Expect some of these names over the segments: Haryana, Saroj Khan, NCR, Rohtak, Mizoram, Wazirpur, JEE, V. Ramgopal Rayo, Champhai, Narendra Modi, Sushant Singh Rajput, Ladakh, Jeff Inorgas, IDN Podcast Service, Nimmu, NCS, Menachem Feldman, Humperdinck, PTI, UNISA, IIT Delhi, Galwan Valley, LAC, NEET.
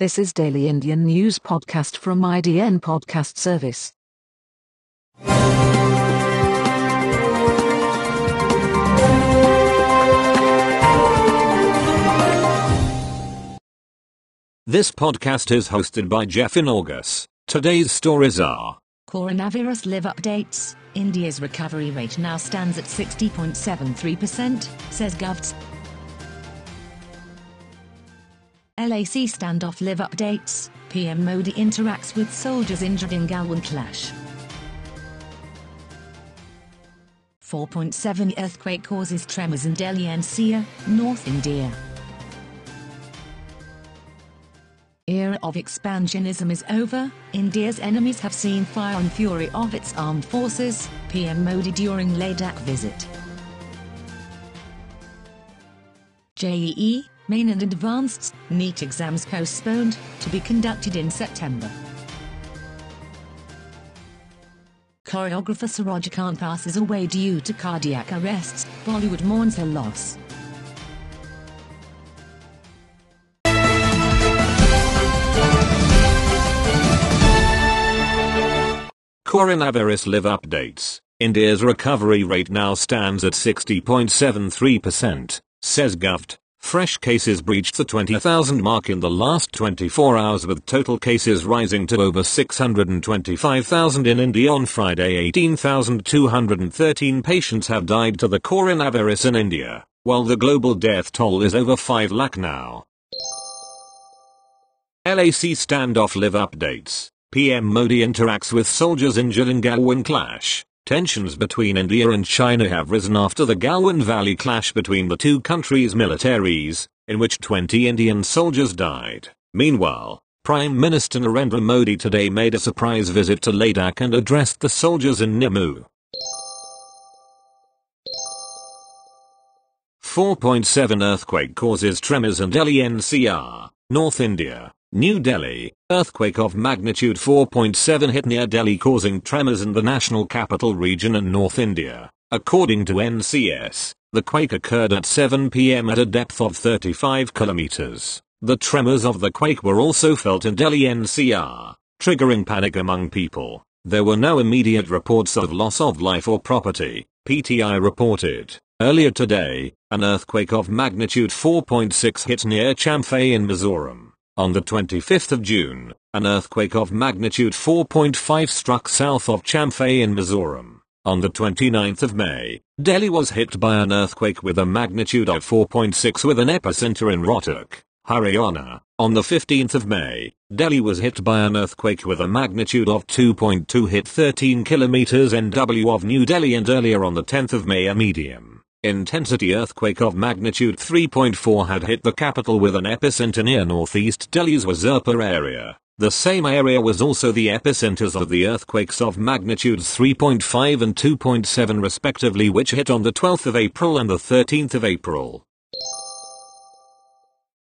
This is Daily Indian News Podcast from IDN Podcast Service. This podcast is hosted by Jeff Inorgas. Today's stories are: Coronavirus live updates. India's recovery rate now stands at 60.73%, says Govs. LAC standoff live updates. PM Modi interacts with soldiers injured in Galwan clash. 4.7 earthquake causes tremors in Delhi NCS, North India. Era of expansionism is over. India's enemies have seen fire and fury of its armed forces, PM Modi during Ladakh visit. JEE, Main and Advanced, NEET exams postponed, to be conducted in September. Choreographer Saroj Khan passes away due to cardiac arrest, Bollywood mourns her loss. Coronavirus live updates. India's recovery rate now stands at 60.73%, says Govt. Fresh cases breached the 20,000 mark in the last 24 hours, with total cases rising to over 625,000 in India on Friday. 18,213 patients have died to the coronavirus in India, while the global death toll is over 5 lakh now. LAC standoff live updates. PM Modi interacts with soldiers injured in Galwan clash. Tensions between India and China have risen after the Galwan Valley clash between the two countries' militaries, in which 20 Indian soldiers died. Meanwhile, Prime Minister Narendra Modi today made a surprise visit to Ladakh and addressed the soldiers in Nimmu. 4.7 earthquake causes tremors in Delhi NCR, North India. New Delhi, earthquake of magnitude 4.7 hit near Delhi, causing tremors in the national capital region and North India. According to NCS, the quake occurred at 7 p.m. at a depth of 35 kilometers. The tremors of the quake were also felt in Delhi NCR, triggering panic among people. There were no immediate reports of loss of life or property, PTI reported. Earlier today, an earthquake of magnitude 4.6 hit near Champhai in Mizoram. On the 25th of June, an earthquake of magnitude 4.5 struck south of Champhai in Mizoram. On the 29th of May, Delhi was hit by an earthquake with a magnitude of 4.6 with an epicenter in Rohtak, Haryana. On the 15th of May, Delhi was hit by an earthquake with a magnitude of 2.2 hit 13 kilometers NW of New Delhi, and earlier on the 10th of May a medium intensity earthquake of magnitude 3.4 had hit the capital with an epicenter near northeast Delhi's Wazirpur area. The same area was also the epicenters of the earthquakes of magnitudes 3.5 and 2.7 respectively, which hit on the 12th of April and the 13th of April.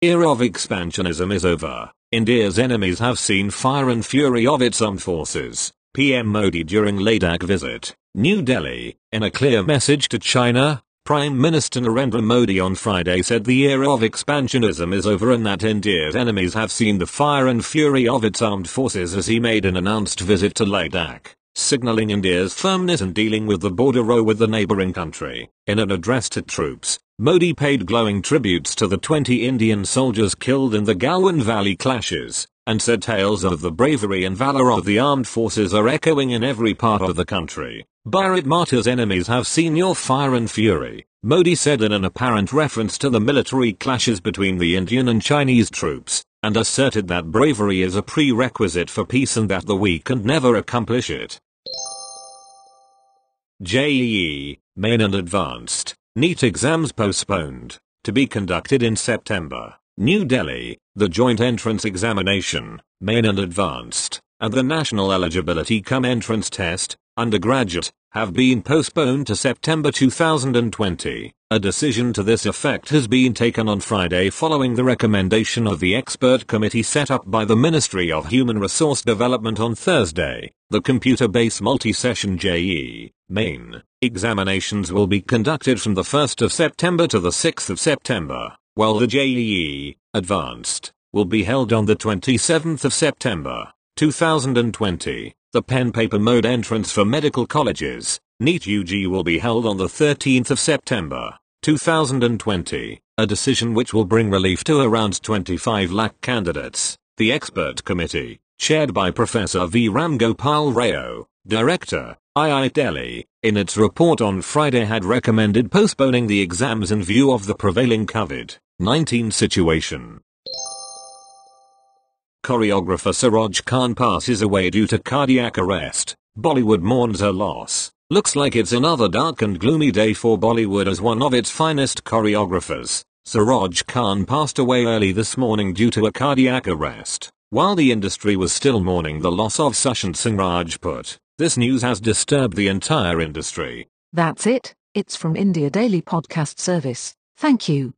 Era of expansionism is over. India's enemies have seen fire and fury of its armed forces, PM Modi during Ladakh visit. New Delhi, in a clear message to China, Prime Minister Narendra Modi on Friday said the era of expansionism is over and that India's enemies have seen the fire and fury of its armed forces, as he made an announced visit to Ladakh, signalling India's firmness in dealing with the border war with the neighbouring country. In an address to troops, Modi paid glowing tributes to the 20 Indian soldiers killed in the Galwan Valley clashes, and said tales of the bravery and valor of the armed forces are echoing in every part of the country. Bharat Mata's enemies have seen your fire and fury, Modi said in an apparent reference to the military clashes between the Indian and Chinese troops, and asserted that bravery is a prerequisite for peace and that the weak can never accomplish it. JEE, Main and Advanced, NEET exams postponed, to be conducted in September. New Delhi, the Joint Entrance Examination, Main and Advanced, and the National Eligibility Cum Entrance Test, Undergraduate, have been postponed to September 2020. A decision to this effect has been taken on Friday following the recommendation of the expert committee set up by the Ministry of Human Resource Development on Thursday. The computer-based multi-session JEE, Main, examinations will be conducted from the 1st of September to the 6th of September, while the JEE, Advanced, will be held on the 27th of September, 2020. The pen paper mode entrance for medical colleges, NEET UG, will be held on the 13th of September, 2020, a decision which will bring relief to around 25 lakh candidates. The expert committee, chaired by Professor V. Ramgopal Rayo, Director, IIT Delhi, in its report on Friday had recommended postponing the exams in view of the prevailing COVID-19 situation. Choreographer Saroj Khan passes away due to cardiac arrest. Bollywood mourns her loss. Looks like it's another dark and gloomy day for Bollywood as one of its finest choreographers, Saroj Khan, passed away early this morning due to a cardiac arrest. While the industry was still mourning the loss of Sushant Singh Rajput, this news has disturbed the entire industry. That's it. It's from India Daily Podcast Service. Thank you.